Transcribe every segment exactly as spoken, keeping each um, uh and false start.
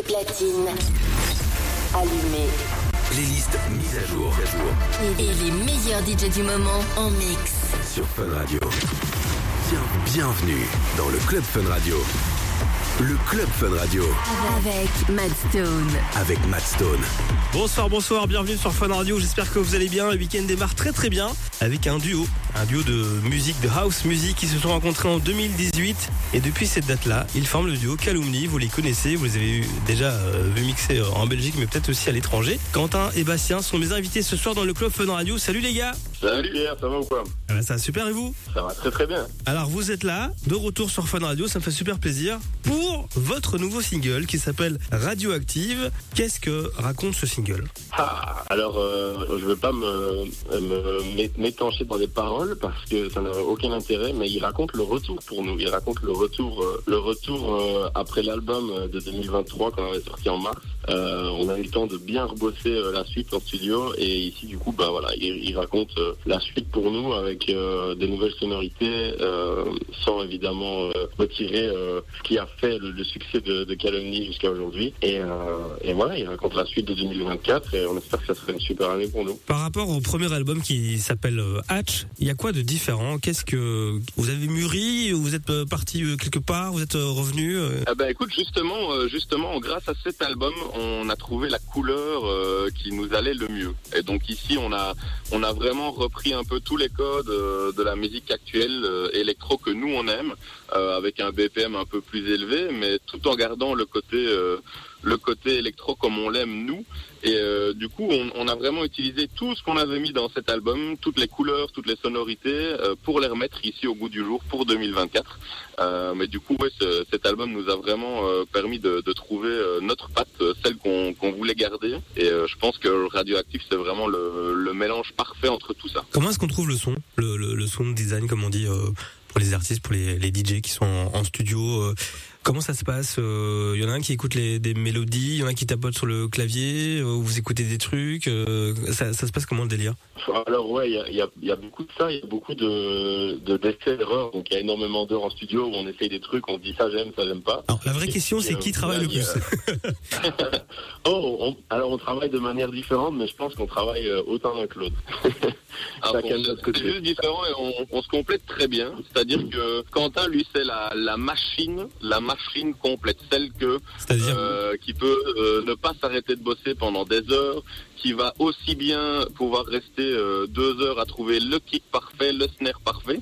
et platine. Allumé. Les listes mises à jour. Et les meilleurs D J du moment en mix. Sur Fun Radio. Bien, bienvenue dans le Club Fun Radio. Le Club Fun Radio. Avec Mad Stone. Avec Mad Stone. Bonsoir, bonsoir, bienvenue sur Fun Radio. J'espère que vous allez bien. Le week-end démarre très très bien avec un duo. Un duo de musique, de house music qui se sont rencontrés en deux mille dix-huit. Et depuis cette date-là, ils forment le duo Calumny. Vous les connaissez, vous les avez déjà vu mixer en Belgique, mais peut-être aussi à l'étranger. Quentin et Bastien sont mes invités ce soir dans le Club Fun Radio. Salut les gars. Salut les gars, ça va ou quoi? Ah ben, ça va super et vous? Ça va très très bien. Alors vous êtes là, de retour sur Fun Radio, ça me fait super plaisir. Pour votre nouveau single qui s'appelle Radioactive, qu'est-ce que raconte ce single? ah, Alors, euh, je ne veux pas me, me, m'étancher dans les paroles parce que ça n'a aucun intérêt, mais il raconte le retour pour nous. Il raconte le retour, euh, le retour euh, après l'album de deux mille vingt-trois qu'on avait sorti en mars. Euh, on a eu le temps de bien rebosser euh, la suite en studio et ici du coup bah voilà il, il raconte euh, la suite pour nous avec euh, des nouvelles sonorités euh, sans évidemment euh, retirer euh, ce qui a fait le, le succès de, de Calumny jusqu'à aujourd'hui et, euh, et voilà il raconte la suite de deux mille vingt-quatre et on espère que ça sera une super année pour nous. Par rapport au premier album qui s'appelle euh, Hatch, il y a quoi de différent? Qu'est-ce que vous avez mûri? Vous êtes euh, parti euh, quelque part? Vous êtes euh, revenu euh... Ah bah écoute justement, euh, justement grâce à cet album on a trouvé la couleur euh, qui nous allait le mieux. Et donc ici, on a on a vraiment repris un peu tous les codes euh, de la musique actuelle euh, électro que nous on aime, euh, avec un B P M un peu plus élevé, mais tout en gardant le côté euh, le côté électro comme on l'aime nous. Et euh, du coup, on, on a vraiment utilisé tout ce qu'on avait mis dans cet album, toutes les couleurs, toutes les sonorités, euh, pour les remettre ici au goût du jour pour deux mille vingt-quatre. Euh, mais du coup, ouais, ce, cet album nous a vraiment euh, permis de, de trouver euh, notre patte, celle qu'on, qu'on voulait garder. Et euh, je pense que Radioactive, c'est vraiment le, le mélange parfait entre tout ça. Comment est-ce qu'on trouve le son, le, le, le sound design, comme on dit euh, pour les artistes, pour les, les D J qui sont en, en studio euh... Comment ça se passe? Euh, y en a un qui écoute les, des mélodies, il y en a un qui tapote sur le clavier, euh, vous écoutez des trucs, euh, ça, ça se passe comment le délire? Alors ouais, il y a, y, a, y a beaucoup de ça, il y a beaucoup de, de d'essais d'erreurs, donc il y a énormément d'heures en studio où on essaye des trucs, on se dit ça j'aime, ça j'aime pas. Alors la vraie et question puis, c'est euh, qui travaille là, le plus? oh, on, Alors on travaille de manière différente, mais je pense qu'on travaille autant l'un que l'autre. Ah, bon, c'est juste différent et on, on se complète très bien, c'est-à-dire que Quentin lui c'est la, la machine, la machine complète, celle que euh, qui peut euh, ne pas s'arrêter de bosser pendant des heures, qui va aussi bien pouvoir rester euh, deux heures à trouver le kick parfait, le snare parfait,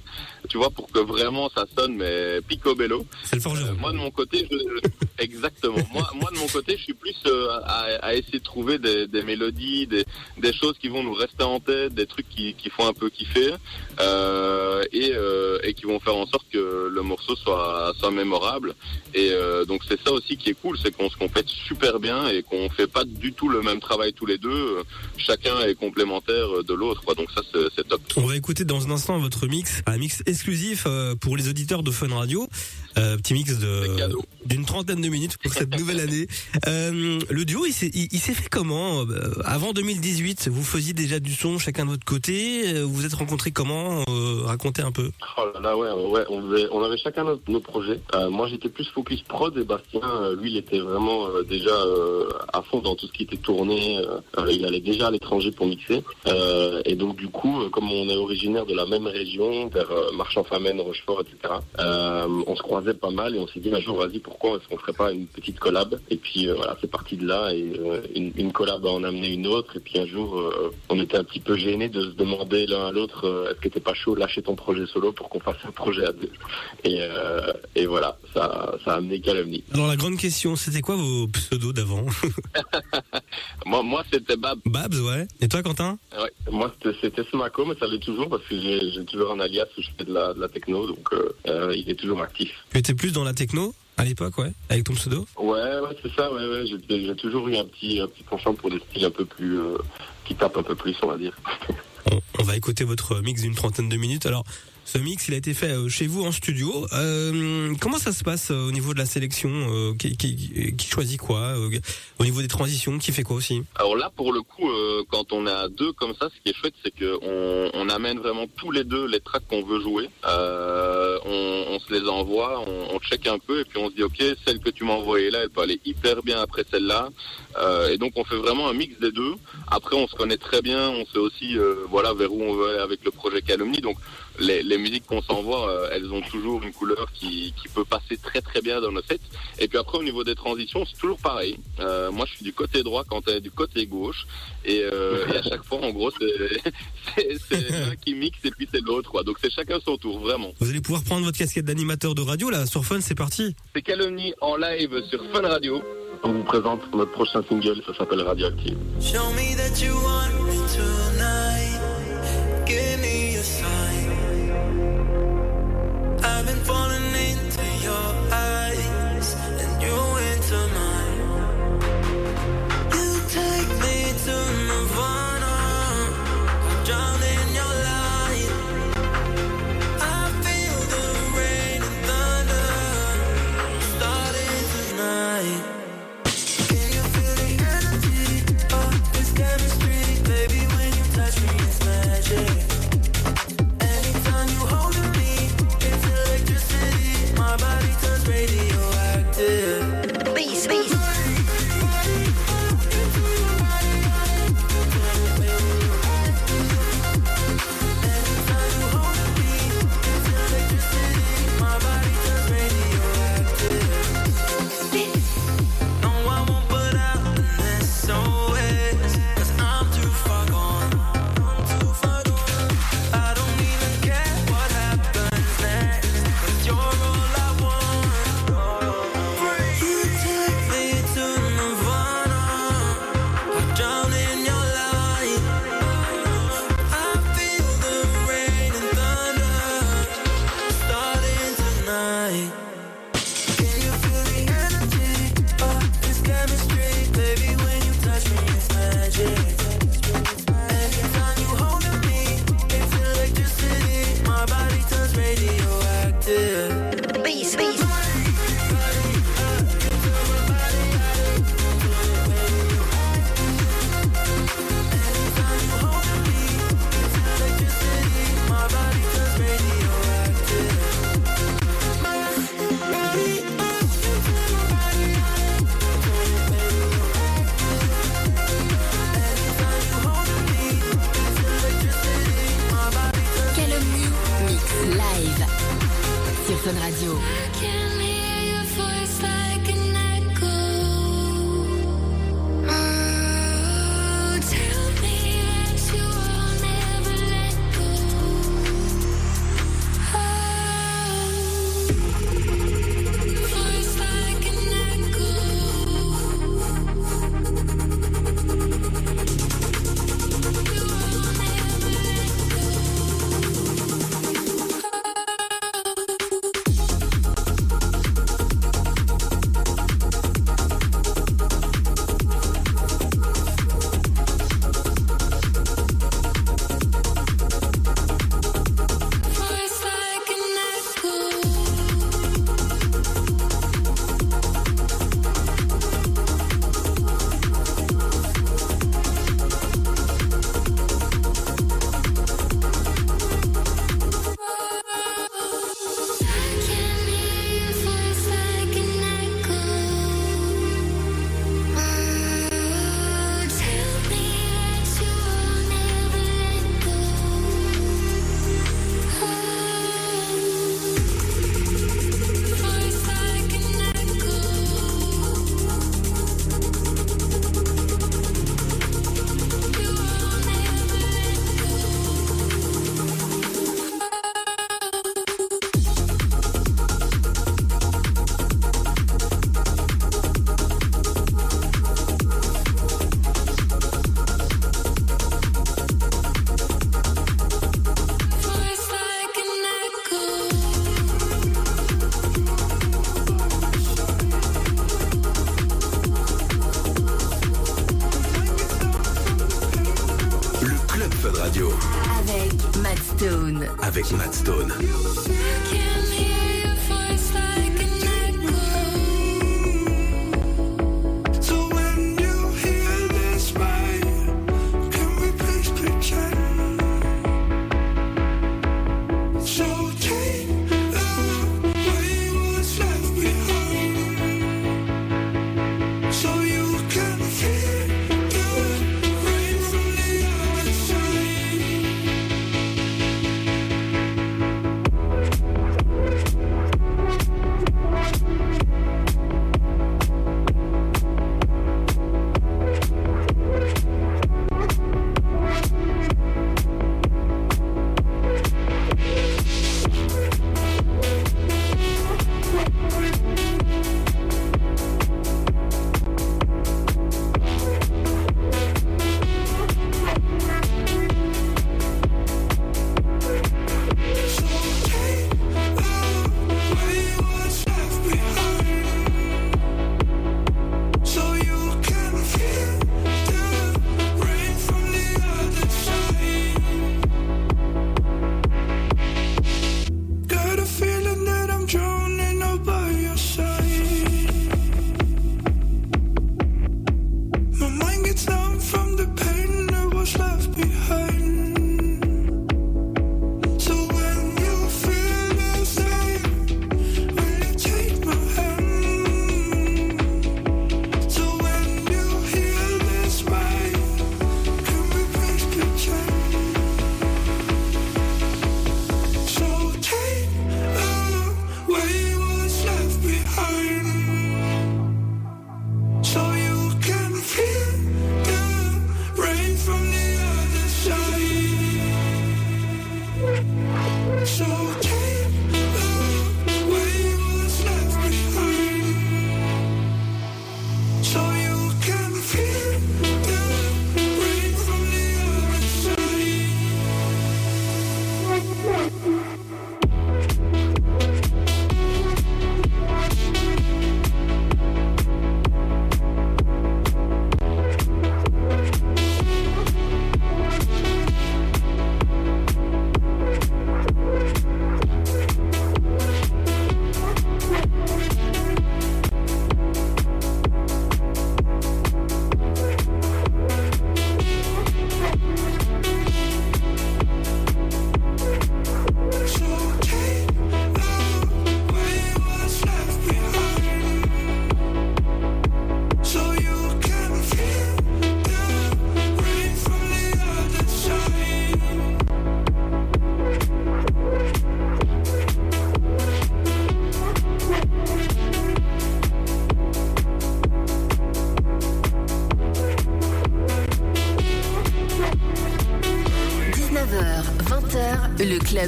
tu vois, pour que vraiment ça sonne mais picobello. C'est le forgeron. Euh, moi de mon côté, je... exactement. Moi, moi de mon côté, je suis plus euh, à, à essayer de trouver des, des mélodies, des, des choses qui vont nous rester en tête, des trucs qui, qui font un peu kiffer euh, et, euh, et qui vont faire en sorte que le morceau soit, soit mémorable. Et euh, donc c'est ça aussi qui est cool, c'est qu'on se complète super bien et qu'on fait pas du tout le même travail tous les deux. Chacun est complémentaire de l'autre, quoi. Donc ça c'est, c'est top. On va écouter dans un instant votre mix, un mix exclusif pour les auditeurs de Fun Radio, euh, petit mix de, d'une trentaine de minutes pour cette nouvelle année. Euh, le duo il s'est, il, il s'est fait comment? Avant deux mille dix-huit, vous faisiez déjà du son chacun de votre côté, vous vous êtes rencontrés comment? euh, Racontez un peu. Oh là là, ouais, ouais, on, faisait, on avait chacun nos, nos projets. Euh, moi j'étais plus focus prod et Bastien, lui il était vraiment euh, déjà euh, à fond dans tout ce qui était tourné. Euh, il allait déjà à l'étranger pour mixer euh, et donc du coup euh, comme on est originaire de la même région vers euh, Marche-en-Famenne, Rochefort, etc. euh, on se croisait pas mal et on s'est dit un jour vas-y pourquoi est-ce qu'on ferait pas une petite collab et puis euh, voilà c'est parti de là et euh, une, une collab en amenait une autre et puis un jour euh, on était un petit peu gênés de se demander l'un à l'autre euh, est-ce que t'es pas chaud lâcher ton projet solo pour qu'on fasse un projet à deux et, euh, et voilà ça, ça a amené Calumny. Alors la grande question c'était quoi vos pseudos d'avant? moi, moi c'était Babs. Babs, ouais. Et toi, Quentin? Ouais. Moi, c'était, c'était Smaco, mais ça l'est toujours parce que j'ai, j'ai toujours un alias où je fais de la, de la techno, donc euh, il est toujours actif. Tu étais plus dans la techno à l'époque, ouais, avec ton pseudo? Ouais, ouais, c'est ça, ouais, ouais. J'ai, j'ai toujours eu un petit, un petit penchant pour des styles un peu plus. Euh, qui tapent un peu plus, on va dire. On, on va écouter votre mix d'une trentaine de minutes. Alors. Ce mix, il a été fait chez vous en studio. Euh, comment ça se passe au niveau de la sélection? euh, qui, qui, qui choisit quoi? Au niveau des transitions, qui fait quoi aussi? Alors là, pour le coup, euh, quand on a deux comme ça, ce qui est chouette, c'est qu'on on amène vraiment tous les deux les tracks qu'on veut jouer. Euh, on, on se les envoie, on, on check un peu, et puis on se dit, ok, celle que tu m'as envoyée là, elle peut aller hyper bien après celle-là. Euh, et donc, on fait vraiment un mix des deux. Après, on se connaît très bien, on sait aussi euh, voilà, vers où on veut aller avec le projet Calumny. Donc, les, les musiques qu'on s'envoie, euh, elles ont toujours une couleur qui, qui peut passer très très bien dans nos sets. Et puis après, au niveau des transitions, c'est toujours pareil. Euh, moi, je suis du côté droit quand elle est du côté gauche. Et, euh, et à chaque fois, en gros, c'est, c'est, c'est un qui mixe et puis c'est l'autre, quoi. Donc, c'est chacun son tour, vraiment. Vous allez pouvoir prendre votre casquette d'animateur de radio, là, sur Fun, c'est parti. C'est Calumny en live sur Fun Radio. On vous présente notre prochain single, ça s'appelle Radioactive. Show me that you want me tonight. Give me a sign. I've been falling into your eyes and you into mine. You take me to Nirvana. I'm drowning in your light. I feel the rain and thunder starting tonight. Fun Radio. Avec Mad Stone. Avec Mad Stone.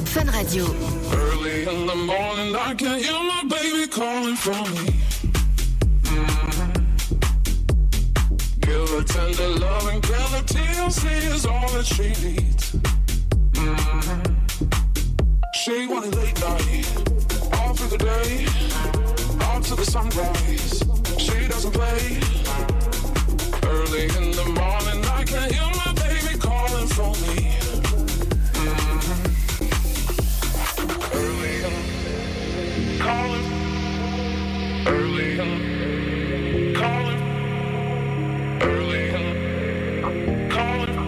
Fun Radio. Early in the morning, I can hear my baby calling from me. Mm-hmm. Give her tender love and gather tears, is all that she needs. Mm-hmm. She wanted late night, all through the day, all to the sunrise. She doesn't play. Early in the morning, I can hear my baby calling from me. Mm-hmm. Early on, calling. Early on, calling. Early on, calling.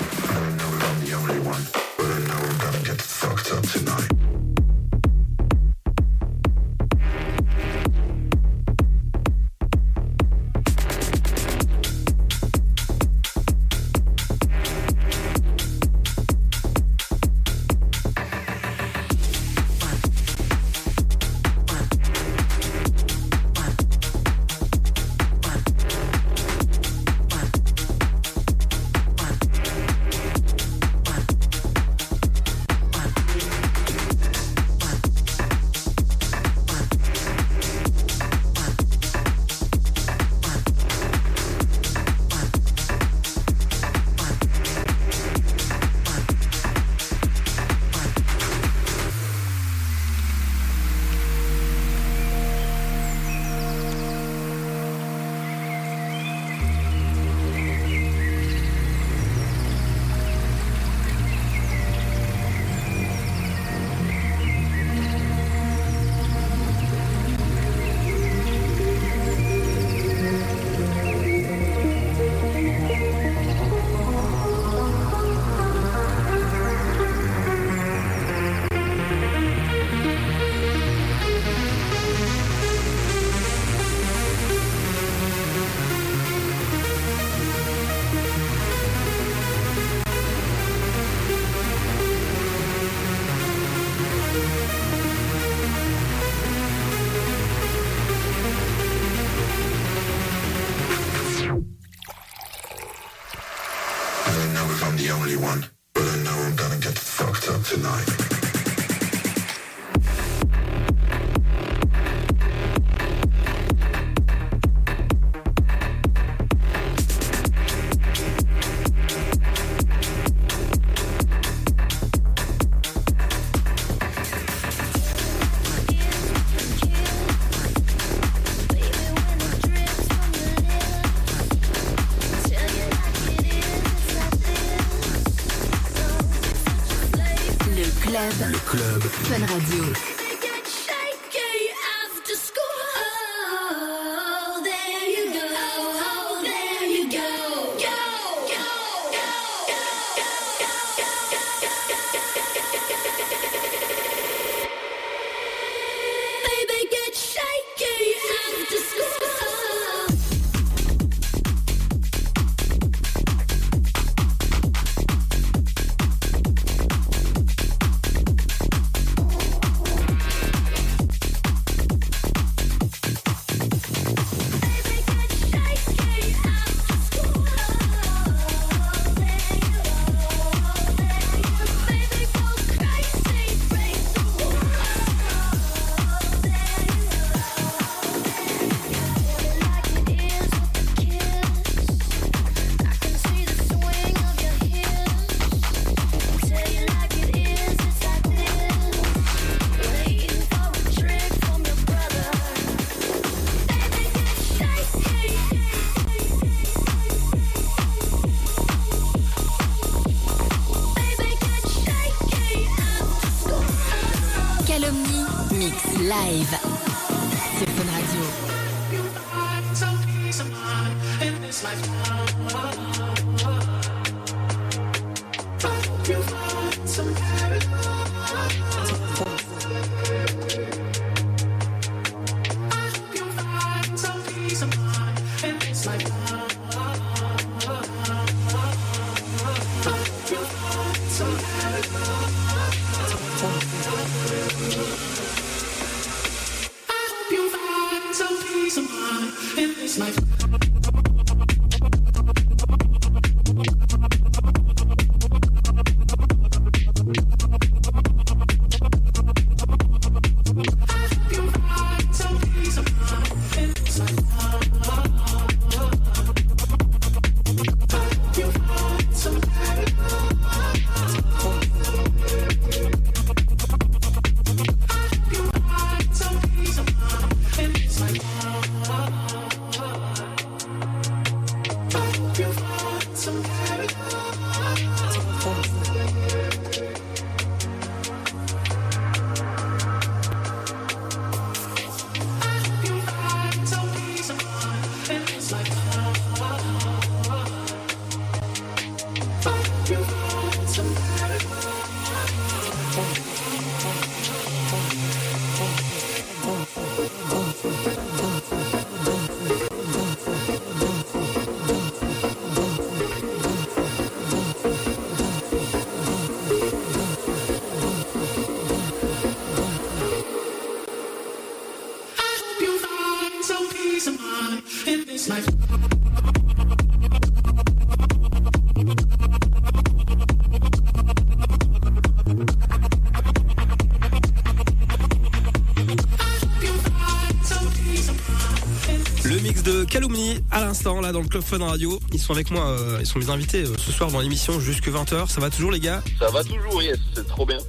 I know I'm the only one, but I know I'm gonna get fucked up tonight. In this life. temps là dans le club Fun Radio. Ils sont avec moi, euh, ils sont mes invités euh, ce soir dans l'émission jusque vingt heures. Ça va toujours les gars? Ça va toujours, yes, c'est trop bien.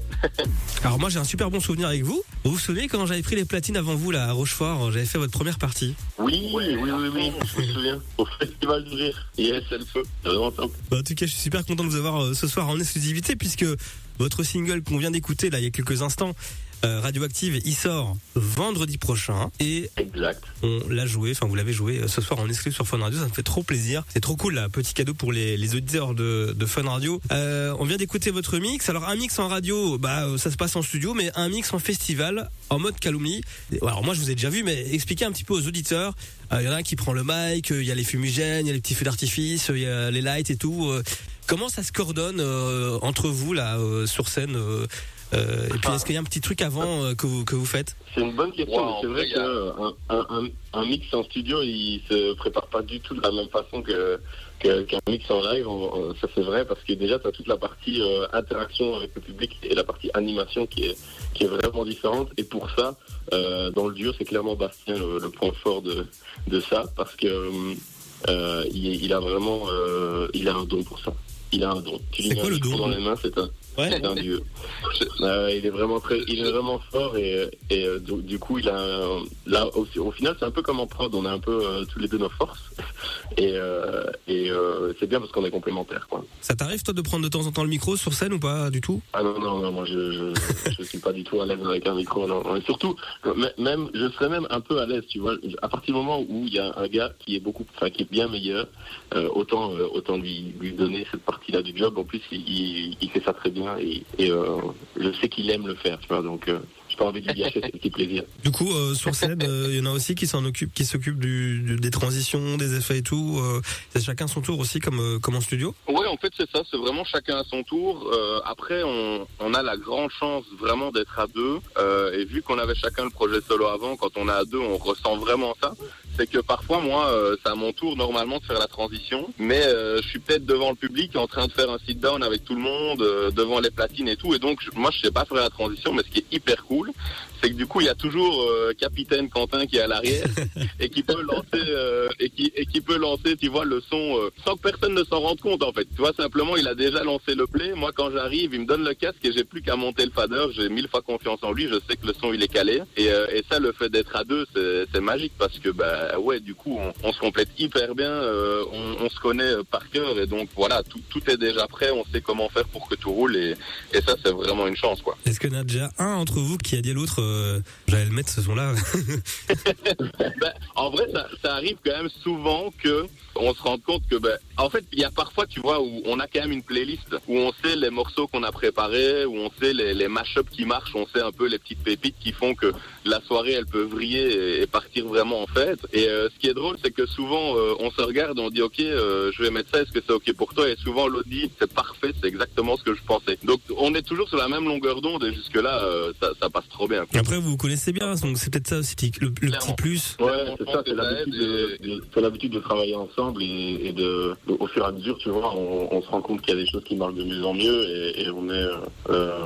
Alors moi j'ai un super bon souvenir avec vous. Vous vous souvenez quand j'avais pris les platines avant vous là à Rochefort, j'avais fait votre première partie? Oui, oui, oui, oui, oui. Je me souviens. Au festival du rire. Yes, c'est le feu. Vraiment simple. Bah, en tout cas, je suis super content de vous avoir euh, ce soir en exclusivité puisque votre single qu'on vient d'écouter là il y a quelques instants, Euh, Radioactive, il sort vendredi prochain et exact. On l'a joué, enfin vous l'avez joué ce soir en exclu sur Fun Radio, ça me fait trop plaisir, c'est trop cool là, petit cadeau pour les, les auditeurs de, de Fun Radio. Euh, on vient d'écouter votre mix, alors un mix en radio, bah ça se passe en studio, mais un mix en festival, en mode Calumny. Alors moi je vous ai déjà vu, mais expliquez un petit peu aux auditeurs, il euh, y en a un qui prend le mic, il euh, y a les fumigènes, il y a les petits feux d'artifice, il y a les lights et tout, euh, comment ça se coordonne euh, entre vous là euh, sur scène euh, Euh, et puis est-ce qu'il y a un petit truc avant euh, que, vous, que vous faites? C'est une bonne question, wow, mais c'est vrai qu'un un, un, un mix en studio il se prépare pas du tout de la même façon que, que, qu'un mix en live, on, ça c'est vrai, parce que déjà tu as toute la partie euh, interaction avec le public et la partie animation qui est, qui est vraiment différente, et pour ça euh, dans le duo c'est clairement Bastien le, le point fort de, de ça, parce que euh, il, il a vraiment euh, il a un don pour ça. Il a un don. Tu c'est quoi le don? Dans les mains, c'est un, ouais. C'est un dieu. Euh, il est vraiment très, il est vraiment fort et, et du, du coup, il a, là, au, au final, c'est un peu comme en prod, on a un peu euh, tous les deux nos forces et, euh, et euh, c'est bien parce qu'on est complémentaires, quoi. Ça t'arrive toi de prendre de temps en temps le micro sur scène ou pas du tout? Ah non non non, moi je je, je suis pas du tout à l'aise avec un micro. Non. Et surtout, même je serais même un peu à l'aise, tu vois. À partir du moment où il y a un gars qui est beaucoup, enfin qui est bien meilleur, euh, autant euh, autant lui lui donner cette partie. Il a du job, en plus il, il, il fait ça très bien et, et euh, je sais qu'il aime le faire, tu vois, donc euh, j'ai pas envie de lui gâcher ce petit plaisir. Du coup euh, sur scène il euh, y en a aussi qui s'en occupe, qui s'occupe du, du, des transitions, des effets et tout, euh, c'est chacun son tour aussi comme, euh, comme en studio? Ouais, en fait c'est ça, c'est vraiment chacun à son tour. Euh, après on, on a la grande chance vraiment d'être à deux euh, et vu qu'on avait chacun le projet solo avant, quand on est à deux on ressent vraiment ça. C'est que parfois moi euh, c'est à mon tour normalement de faire la transition, mais euh, je suis peut-être devant le public en train de faire un sit down avec tout le monde euh, devant les platines et tout, et donc moi je sais pas faire la transition, mais ce qui est hyper cool c'est que du coup il y a toujours euh, capitaine Quentin qui est à l'arrière et qui peut lancer euh, et qui et qui peut lancer, tu vois, le son euh, sans que personne ne s'en rende compte en fait, tu vois, simplement il a déjà lancé le play. Moi quand j'arrive il me donne le casque et j'ai plus qu'à monter le fader, j'ai mille fois confiance en lui, je sais que le son il est calé et euh, et ça, le fait d'être à deux c'est c'est magique parce que bah ouais, du coup, on, on se complète hyper bien, euh, on, on se connaît par cœur et donc voilà, tout, tout est déjà prêt, on sait comment faire pour que tout roule et, et ça, c'est vraiment une chance, quoi. Est-ce qu'il y en a déjà un entre vous qui a dit à l'autre, euh, j'allais le mettre ce son-là? Ben, en vrai, ça, ça arrive quand même souvent que on se rend compte que, ben, en fait, il y a parfois, tu vois, où on a quand même une playlist où on sait les morceaux qu'on a préparés, où on sait les, les mash-ups qui marchent, on sait un peu les petites pépites qui font que la soirée, elle peut vriller et, et partir vraiment en fête. Et euh, ce qui est drôle, c'est que souvent, euh, on se regarde, on dit, ok, euh, je vais mettre ça, est-ce que c'est ok pour toi? Et souvent, l'autre dit, c'est parfait, c'est exactement ce que je pensais. Donc, on est toujours sur la même longueur d'onde et jusque-là, euh, ça, ça passe trop bien. Et après, vous vous connaissez bien, donc c'est peut-être ça aussi, le, le petit plus. Ouais, c'est ça, c'est l'habitude de, de, c'est l'habitude de travailler ensemble. Et, et de, de, au fur et à mesure, tu vois, on, on se rend compte qu'il y a des choses qui marchent de mieux en mieux et, et on, est, euh,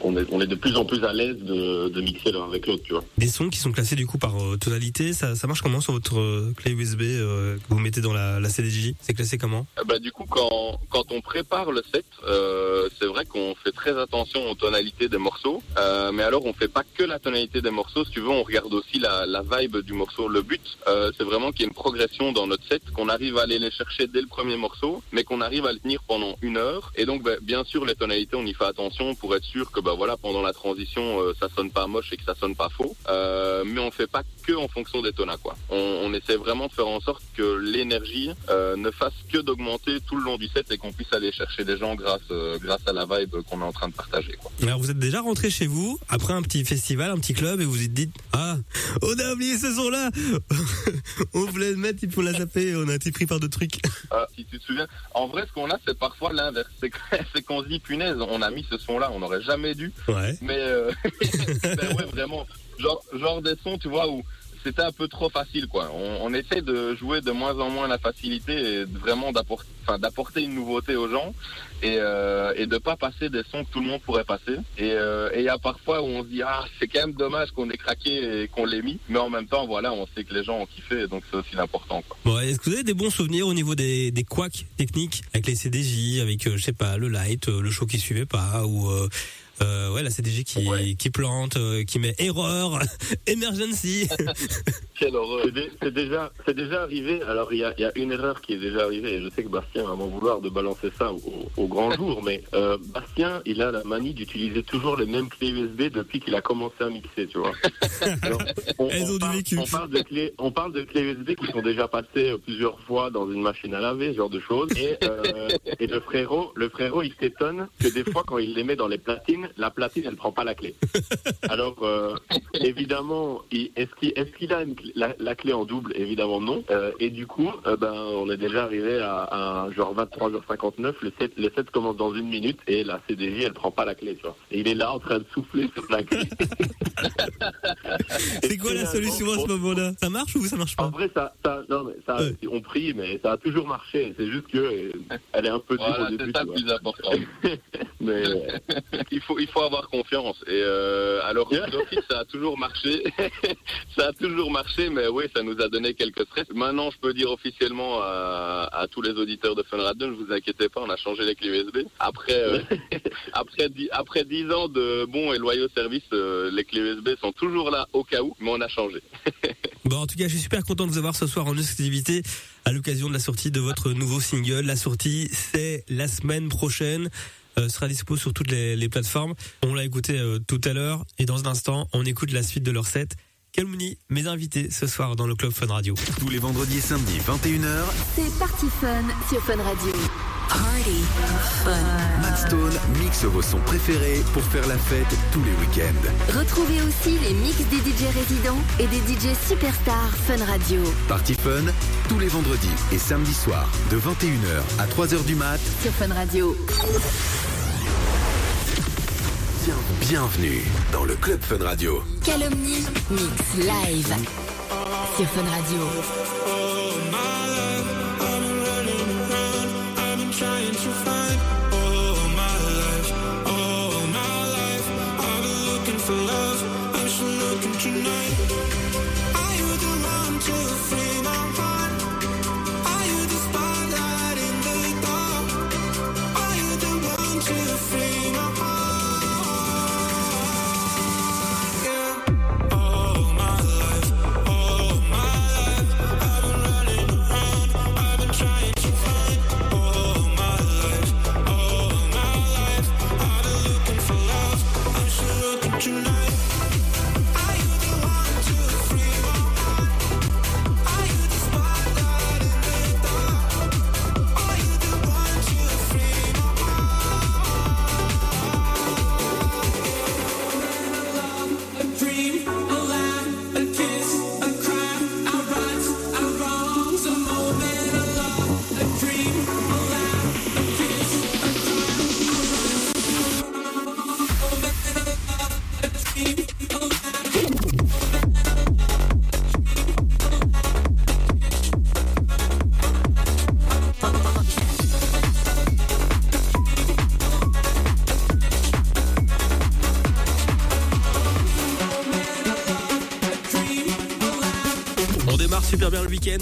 on est on est de plus en plus à l'aise de, de mixer l'un avec l'autre, tu vois. Des sons qui sont classés du coup par euh, tonalité, ça, ça marche comment sur votre euh, clé U S B euh, que vous mettez dans la, la C D J? C'est classé comment? Bah du coup, quand quand on prépare le set, euh, c'est vrai qu'on fait très attention aux tonalités des morceaux, euh, mais alors on fait pas que la tonalité des morceaux, si tu veux, on regarde aussi la, la vibe du morceau. Le but, euh, c'est vraiment qu'il y ait une progression dans notre set, qu'on a arrive à aller les chercher dès le premier morceau, mais qu'on arrive à le tenir pendant une heure. Et donc, bah, bien sûr, les tonalités, on y fait attention pour être sûr que, bah voilà, pendant la transition, euh, ça sonne pas moche et que ça sonne pas faux. Euh, mais on fait pas que en fonction des tonats, quoi. On, on essaie vraiment de faire en sorte que l'énergie euh, ne fasse que d'augmenter tout le long du set et qu'on puisse aller chercher les gens grâce euh, grâce à la vibe qu'on est en train de partager, quoi. Alors, vous êtes déjà rentré chez vous après un petit festival, un petit club, et vous vous dites, ah, on a oublié ce son-là, on voulait le mettre, il faut la taper, on a été pris par deux trucs. Ah, si tu te souviens, en vrai, ce qu'on a, c'est parfois l'inverse. C'est, c'est qu'on se dit, punaise, on a mis ce son-là, on n'aurait jamais dû. Ouais. Mais, euh, ben ouais, vraiment. Genre, genre des sons, tu vois, où c'était un peu trop facile, quoi. On, on essaie de jouer de moins en moins la facilité et vraiment d'apporter, enfin, d'apporter une nouveauté aux gens et, euh, et de pas passer des sons que tout le monde pourrait passer. Et il euh, y a parfois où on se dit ah c'est quand même dommage qu'on ait craqué et qu'on l'ait mis, mais en même temps voilà on sait que les gens ont kiffé, donc c'est aussi l'important, quoi. Bon, est-ce que vous avez des bons souvenirs au niveau des des couacs techniques avec les C D J, avec euh, je sais pas le light, euh, le show qui suivait pas ou euh... Euh, ouais, la C D G qui, ouais. qui plante, euh, qui met erreur, emergency. Quelle horreur. C'est, c'est déjà, c'est déjà arrivé. Alors, il y a, il y a une erreur qui est déjà arrivée. Et je sais que Bastien va m'en vouloir de balancer ça au, au grand jour, mais, euh, Bastien, il a la manie d'utiliser toujours les mêmes clés U S B depuis qu'il a commencé à mixer, tu vois. Alors, on, Elles on, ont parle, on parle de clés, on parle de clés U S B qui sont déjà passées plusieurs fois dans une machine à laver, ce genre de choses. Et, euh, et le frérot, le frérot, il s'étonne que des fois, quand il les met dans les platines, la platine, elle prend pas la clé. Alors, euh, évidemment, est-ce qu'il, est-ce qu'il a une clé, la, la clé en double? Évidemment non. Euh, et du coup, euh, ben, on est déjà arrivé à, à genre vingt-trois heures cinquante-neuf. Le set, le set commence dans une minute et la C D J, elle prend pas la clé, tu vois. Et il est là en train de souffler sur la clé. C'est quoi la solution à ce moment-là? Ça marche ou ça marche pas? En vrai, ça, ça, non, mais ça, ouais. on prie, mais ça a toujours marché. C'est juste que euh, elle est un peu voilà, dure au début. C'est ça le plus important. Mais euh, il faut. Il faut avoir confiance. Et euh, alors, l'office, ça a toujours marché. ça a toujours marché, mais oui, ça nous a donné quelques stress. Maintenant, je peux dire officiellement à, à tous les auditeurs de Fun Radio, ne vous inquiétez pas, on a changé les clés U S B. Après, euh, après, après dix ans de bons et loyaux services, euh, les clés U S B sont toujours là au cas où, mais on a changé. Bon, en tout cas, je suis super content de vous avoir ce soir en exclusivité à l'occasion de la sortie de votre nouveau single. La sortie, c'est la semaine prochaine. Euh, sera dispo sur toutes les, les plateformes. On l'a écouté euh, tout à l'heure et dans un instant, on écoute la suite de leur set. Calumny, mes invités ce soir dans le Club Fun Radio. Tous les vendredis et samedis, vingt et une heures. C'est parti Fun sur Fun Radio. Party Fun. Mad Stone mixe vos sons préférés pour faire la fête tous les week-ends. Retrouvez aussi les mix des D J résidents et des D J superstars Fun Radio. Party Fun, tous les vendredis et samedis soirs, de vingt et une heures à trois heures du mat. Sur Fun Radio. Bienvenue dans le Club Fun Radio. Calumny mix live sur Fun Radio. All my life, I've been running around, I've been trying to find. All my life, all my life, I've been looking for love, I'm still looking tonight. Are you the one to free my mind? Are you the spotlight in the dark? Are you the one to free my mind?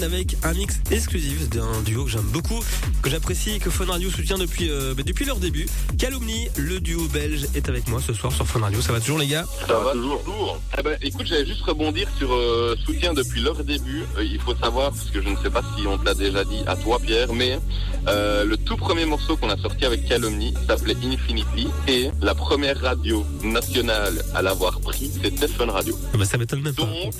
Avec un mix exclusif d'un duo que j'aime beaucoup, que j'apprécie et que Fun Radio soutient depuis, euh, depuis leur début. Calumny, le duo belge, est avec moi ce soir sur Fun Radio. Ça va toujours les gars? Ça, Ça va, va toujours, toujours. Eh ben, écoute, j'allais juste rebondir sur euh, soutien depuis leur début. Euh, il faut savoir, parce que je ne sais pas si on te l'a déjà dit à toi Pierre, mais euh, le tout premier morceau qu'on a sorti avec Calumny s'appelait Infinity et la première radio nationale à l'avoir pris, c'était Fun Radio. Eh ben, ça m'étonne même pas. Donc,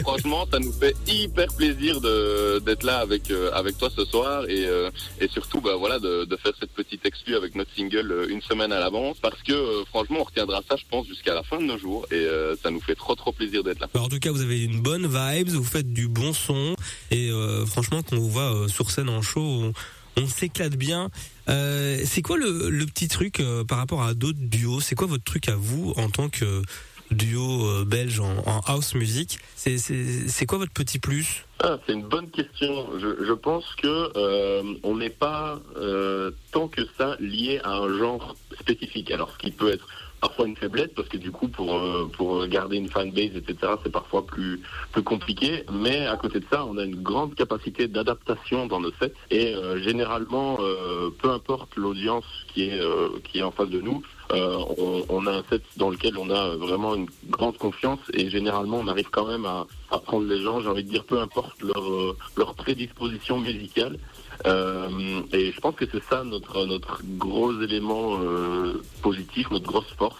franchement, ça nous fait hyper plaisir de, d'être là avec euh, avec toi ce soir et euh, et surtout bah voilà de, de faire cette petite exclue avec notre single euh, une semaine à l'avance parce que euh, franchement on retiendra ça je pense jusqu'à la fin de nos jours et euh, ça nous fait trop trop plaisir d'être là. Alors, en tout cas vous avez une bonne vibes, vous faites du bon son et euh, franchement quand on vous voit euh, sur scène en show on, on s'éclate bien. Euh, c'est quoi le, le petit truc euh, par rapport à d'autres duos? C'est quoi votre truc à vous en tant que duo euh, belge en, en house music. C'est, c'est, c'est quoi votre petit plus ? Ah, c'est une bonne question. Je, je pense que euh, on n'est pas euh, tant que ça lié à un genre spécifique. Alors, ce qui peut être parfois une faiblesse, parce que du coup, pour euh, pour garder une fanbase, et cetera, c'est parfois plus plus compliqué. Mais à côté de ça, on a une grande capacité d'adaptation dans nos sets. Et euh, généralement, euh, peu importe l'audience qui est euh, qui est en face de nous, euh, on, on a un set dans lequel on a vraiment une grande confiance. Et généralement, on arrive quand même à, à prendre les gens. J'ai envie de dire, peu importe leur leur prédisposition musicale. Euh, et je pense que c'est ça notre notre gros élément euh, positif, notre grosse force,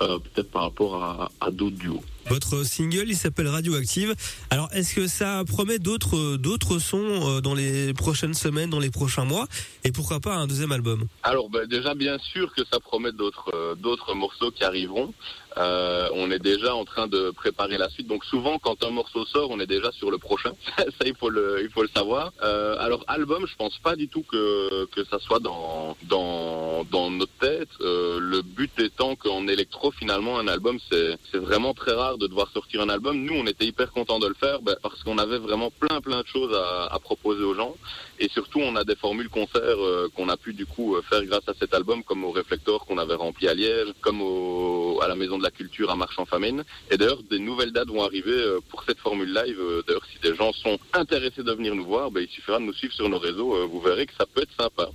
euh, peut-être par rapport à, à d'autres duos. Votre single, il s'appelle Radioactive. Alors, est-ce que ça promet d'autres d'autres sons dans les prochaines semaines, dans les prochains mois, et pourquoi pas un deuxième album ? Alors, ben, déjà, bien sûr que ça promet d'autres d'autres morceaux qui arriveront. Euh, on est déjà en train de préparer la suite. Donc souvent, quand un morceau sort, on est déjà sur le prochain. Ça, il faut le il faut le savoir. Euh, alors album, je pense pas du tout que que ça soit dans dans dans notre tête. Euh, le but étant qu'en électro, finalement, un album, c'est c'est vraiment très rare de devoir sortir un album. Nous, on était hyper contents de le faire bah, parce qu'on avait vraiment plein plein de choses à, à proposer aux gens, et surtout on a des formules concerts euh, qu'on a pu du coup faire grâce à cet album, comme au Réflector qu'on avait rempli à Liège, comme au, à la Maison de la Culture à Marche-en-Famenne, et d'ailleurs des nouvelles dates vont arriver pour cette formule live. D'ailleurs, si des gens sont intéressés de venir nous voir, bah, il suffira de nous suivre sur nos réseaux, vous verrez que ça peut être sympa.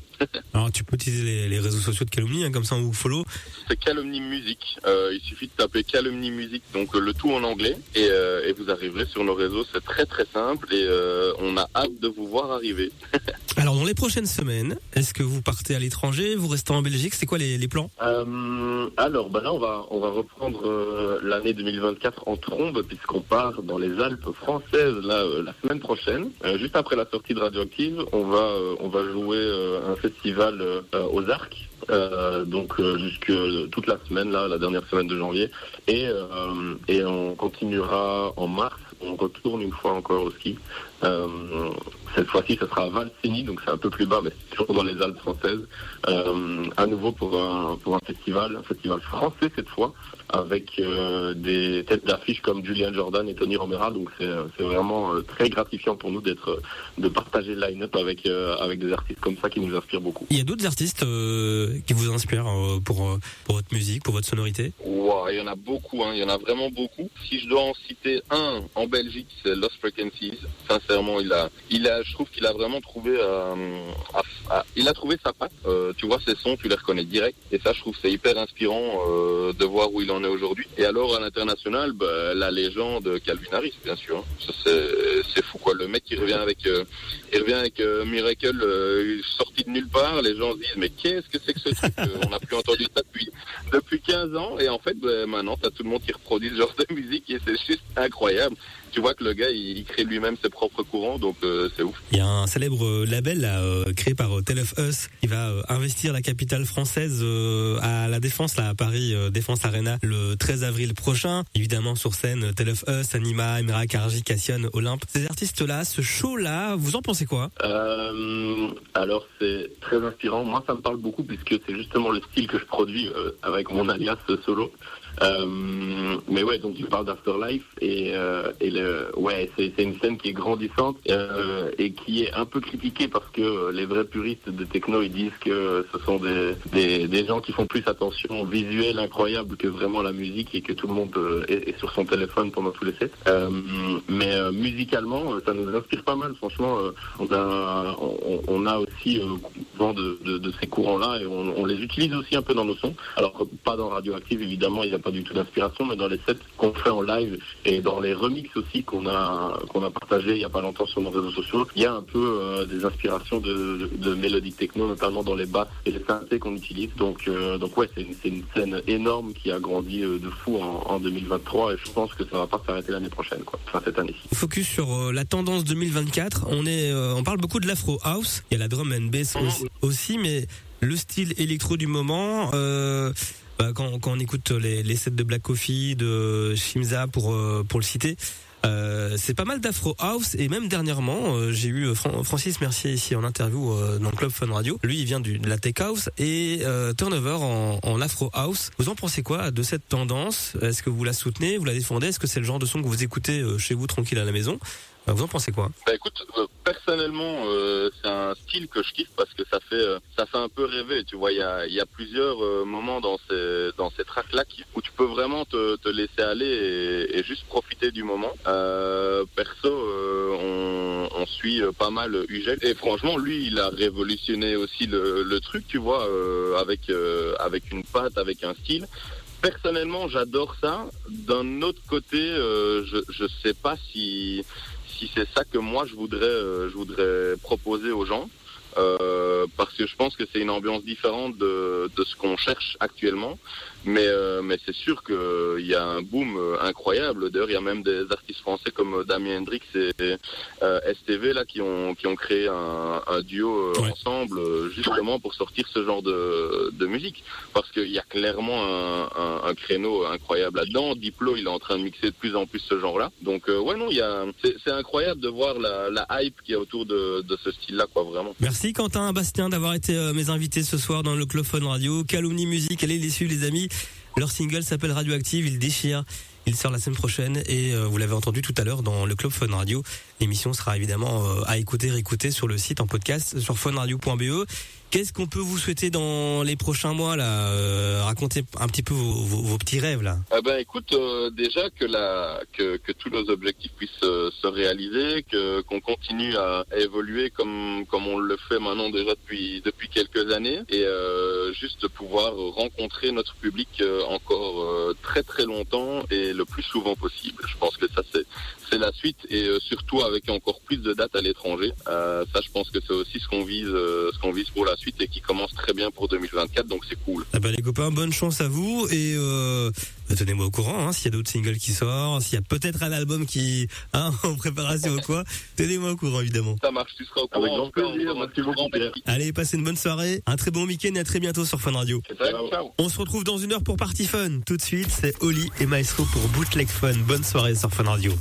Alors tu peux utiliser les, les réseaux sociaux de Calumny, hein, comme ça on vous follow. C'est Calumny Music, euh, il suffit de taper Calumny Music, donc le tout en anglais, et, euh, et vous arriverez sur nos réseaux, c'est très très simple, et euh, on a hâte de vous voir arriver. Alors dans les prochaines semaines, est-ce que vous partez à l'étranger, vous restez en Belgique, c'est quoi les, les plans ? euh, Alors ben là on va, on va reprendre euh, l'année deux mille vingt-quatre en trombe, puisqu'on part dans les Alpes françaises là, euh, la semaine prochaine, euh, juste après la sortie de Radioactive. On va, euh, on va jouer euh, un festival euh, aux Arcs. Euh, donc euh, jusque euh, toute la semaine là, la dernière semaine de janvier, et euh, et on continuera en mars. On retourne une fois encore au ski. Euh, cette fois-ci, ça sera à Val Cenis, donc c'est un peu plus bas, mais c'est toujours dans les Alpes françaises. Euh, à nouveau pour un pour un festival, un festival français cette fois, avec euh, des têtes d'affiche comme Julian Jordan et Tony Romera. Donc c'est c'est vraiment euh, très gratifiant pour nous d'être de partager le line-up avec euh, avec des artistes comme ça qui nous inspirent beaucoup. Il y a d'autres artistes euh, qui vous inspirent euh, pour pour votre musique, pour votre sonorité ? Wow, il y en a beaucoup, hein, il y en a vraiment beaucoup. Si je dois en citer un en Belgique, c'est Lost Frequencies. Sincèrement, il a il a je trouve qu'il a vraiment trouvé euh, à, à, il a trouvé sa patte. Euh, tu vois ses sons, tu les reconnais direct, et ça je trouve c'est hyper inspirant euh, de voir où il en aujourd'hui. Et alors à l'international, bah, la légende Calvin Harris, bien sûr. Ça, c'est, c'est fou quoi. Le mec il revient avec, euh, il revient avec euh, Miracle, euh, sorti de nulle part. Les gens se disent mais qu'est-ce que c'est que ce truc ? On n'a plus entendu ça depuis depuis quinze ans. Et en fait, bah, maintenant t'as tout le monde qui reproduit ce genre de musique et c'est juste incroyable. Tu vois que le gars il, il crée lui-même ses propres courants, donc euh, c'est ouf. Il y a un célèbre label là, euh, créé par euh, Tale of Us qui va euh, investir la capitale française euh, à la Défense là à Paris, euh, Défensa Arena, le treize avril prochain. Évidemment sur scène Tale of Us, Anima, Emera, Kargi, Cassion, Olympe. Ces artistes là, ce show là, vous en pensez quoi ? euh, Alors c'est très inspirant. Moi ça me parle beaucoup puisque c'est justement le style que je produis euh, avec mon alias solo. Euh, mais ouais, donc tu parles d'Afterlife et, euh, et le, ouais, c'est, c'est une scène qui est grandissante euh, et qui est un peu critiquée parce que les vrais puristes de techno ils disent que ce sont des, des, des gens qui font plus attention au visuel incroyable que vraiment la musique et que tout le monde euh, est, est sur son téléphone pendant tous les sets. Euh, mais euh, musicalement, ça nous inspire pas mal. Franchement, euh, on a on, on a aussi euh, vent de, de, de ces courants-là et on, on les utilise aussi un peu dans nos sons. Alors pas dans Radioactive évidemment, il y a pas du tout d'inspiration, mais dans les sets qu'on fait en live et dans les remixes aussi qu'on a qu'on a partagé il y a pas longtemps sur nos réseaux sociaux, il y a un peu euh, des inspirations de, de, de mélodies techno, notamment dans les basses et les synthés qu'on utilise. Donc euh, donc ouais, c'est une, c'est une scène énorme qui a grandi euh, de fou en, en deux mille vingt-trois et je pense que ça va pas s'arrêter l'année prochaine quoi, enfin cette année. Focus sur euh, la tendance deux mille vingt-quatre, on est euh, on parle beaucoup de l'afro house, il y a la drum and bass aussi, aussi mais le style électro du moment euh Quand, quand on écoute les, les sets de Black Coffee, de Shimza pour, pour le citer, Euh, c'est pas mal d'Afro House, et même dernièrement, euh, j'ai eu Fran- Francis Mercier ici en interview euh, dans le Club Fun Radio. Lui, il vient du, de la Tech House et euh, Turnover en, en Afro House. Vous en pensez quoi de cette tendance ? Est-ce que vous la soutenez, vous la défendez ? Est-ce que c'est le genre de son que vous écoutez euh, chez vous, tranquille à la maison ? Vous en pensez quoi ? Bah écoute, euh, personnellement, euh, c'est un style que je kiffe parce que ça fait euh, ça fait un peu rêver. Tu vois, il y a il y a plusieurs euh, moments dans ces dans ces tracks là où tu peux vraiment te, te laisser aller et, et juste profiter du moment. Euh, perso, euh, on, on suit pas mal Hugel et franchement, lui, il a révolutionné aussi le, le truc. Tu vois, euh, avec euh, avec une patte, avec un style. Personnellement, j'adore ça. D'un autre côté, euh, je je sais pas si Si c'est ça que moi je voudrais, euh, je voudrais proposer aux gens, euh, parce que je pense que c'est une ambiance différente de, de ce qu'on cherche actuellement. Mais, euh, mais c'est sûr qu'il euh, y a un boom euh, incroyable. D'ailleurs, il y a même des artistes français comme Damien Hendrix et euh, S T V là qui ont qui ont créé un, un duo euh, ouais. ensemble euh, justement pour sortir ce genre de, de musique. Parce qu'il y a clairement un, un, un créneau incroyable là-dedans. Diplo, il est en train de mixer de plus en plus ce genre-là. Donc euh, ouais non, il y a c'est, c'est incroyable de voir la, la hype qu'il y a autour de, de ce style-là quoi vraiment. Merci Quentin, Bastien d'avoir été euh, mes invités ce soir dans le Club Fun Radio. Calumny Music, allez les suivre les amis. Leur single s'appelle Radioactive, il déchire, il sort la semaine prochaine et euh, vous l'avez entendu tout à l'heure dans le Club Fun Radio. L'émission sera évidemment euh, à écouter, réécouter sur le site en podcast sur fun radio point b e. Qu'est-ce qu'on peut vous souhaiter dans les prochains mois là euh, racontez un petit peu vos, vos, vos petits rêves là. Eh ben écoute, euh, déjà que la que que tous nos objectifs puissent euh, se réaliser, que qu'on continue à évoluer comme comme on le fait maintenant déjà depuis depuis quelques années et euh, juste pouvoir rencontrer notre public euh, encore euh, très très longtemps et le plus souvent possible. Je pense que ça c'est c'est la suite et euh, surtout avec encore plus de dates à l'étranger. Euh, ça je pense que c'est aussi ce qu'on vise euh, ce qu'on vise pour la et qui commence très bien pour deux mille vingt-quatre, donc c'est cool. Ah bah les copains, bonne chance à vous et euh, bah tenez-moi au courant hein, s'il y a d'autres singles qui sortent, s'il y a peut-être un album qui hein, en préparation ou quoi, tenez-moi au courant évidemment. Ça marche, tu seras au courant. Avec grand plaisir, merci beaucoup. Allez, passez une bonne soirée, un très bon week-end et à très bientôt sur Fun Radio. Ça, on se retrouve dans une heure pour Party Fun. Tout de suite, c'est Oli et Maestro pour Bootleg Fun. Bonne soirée sur Fun Radio.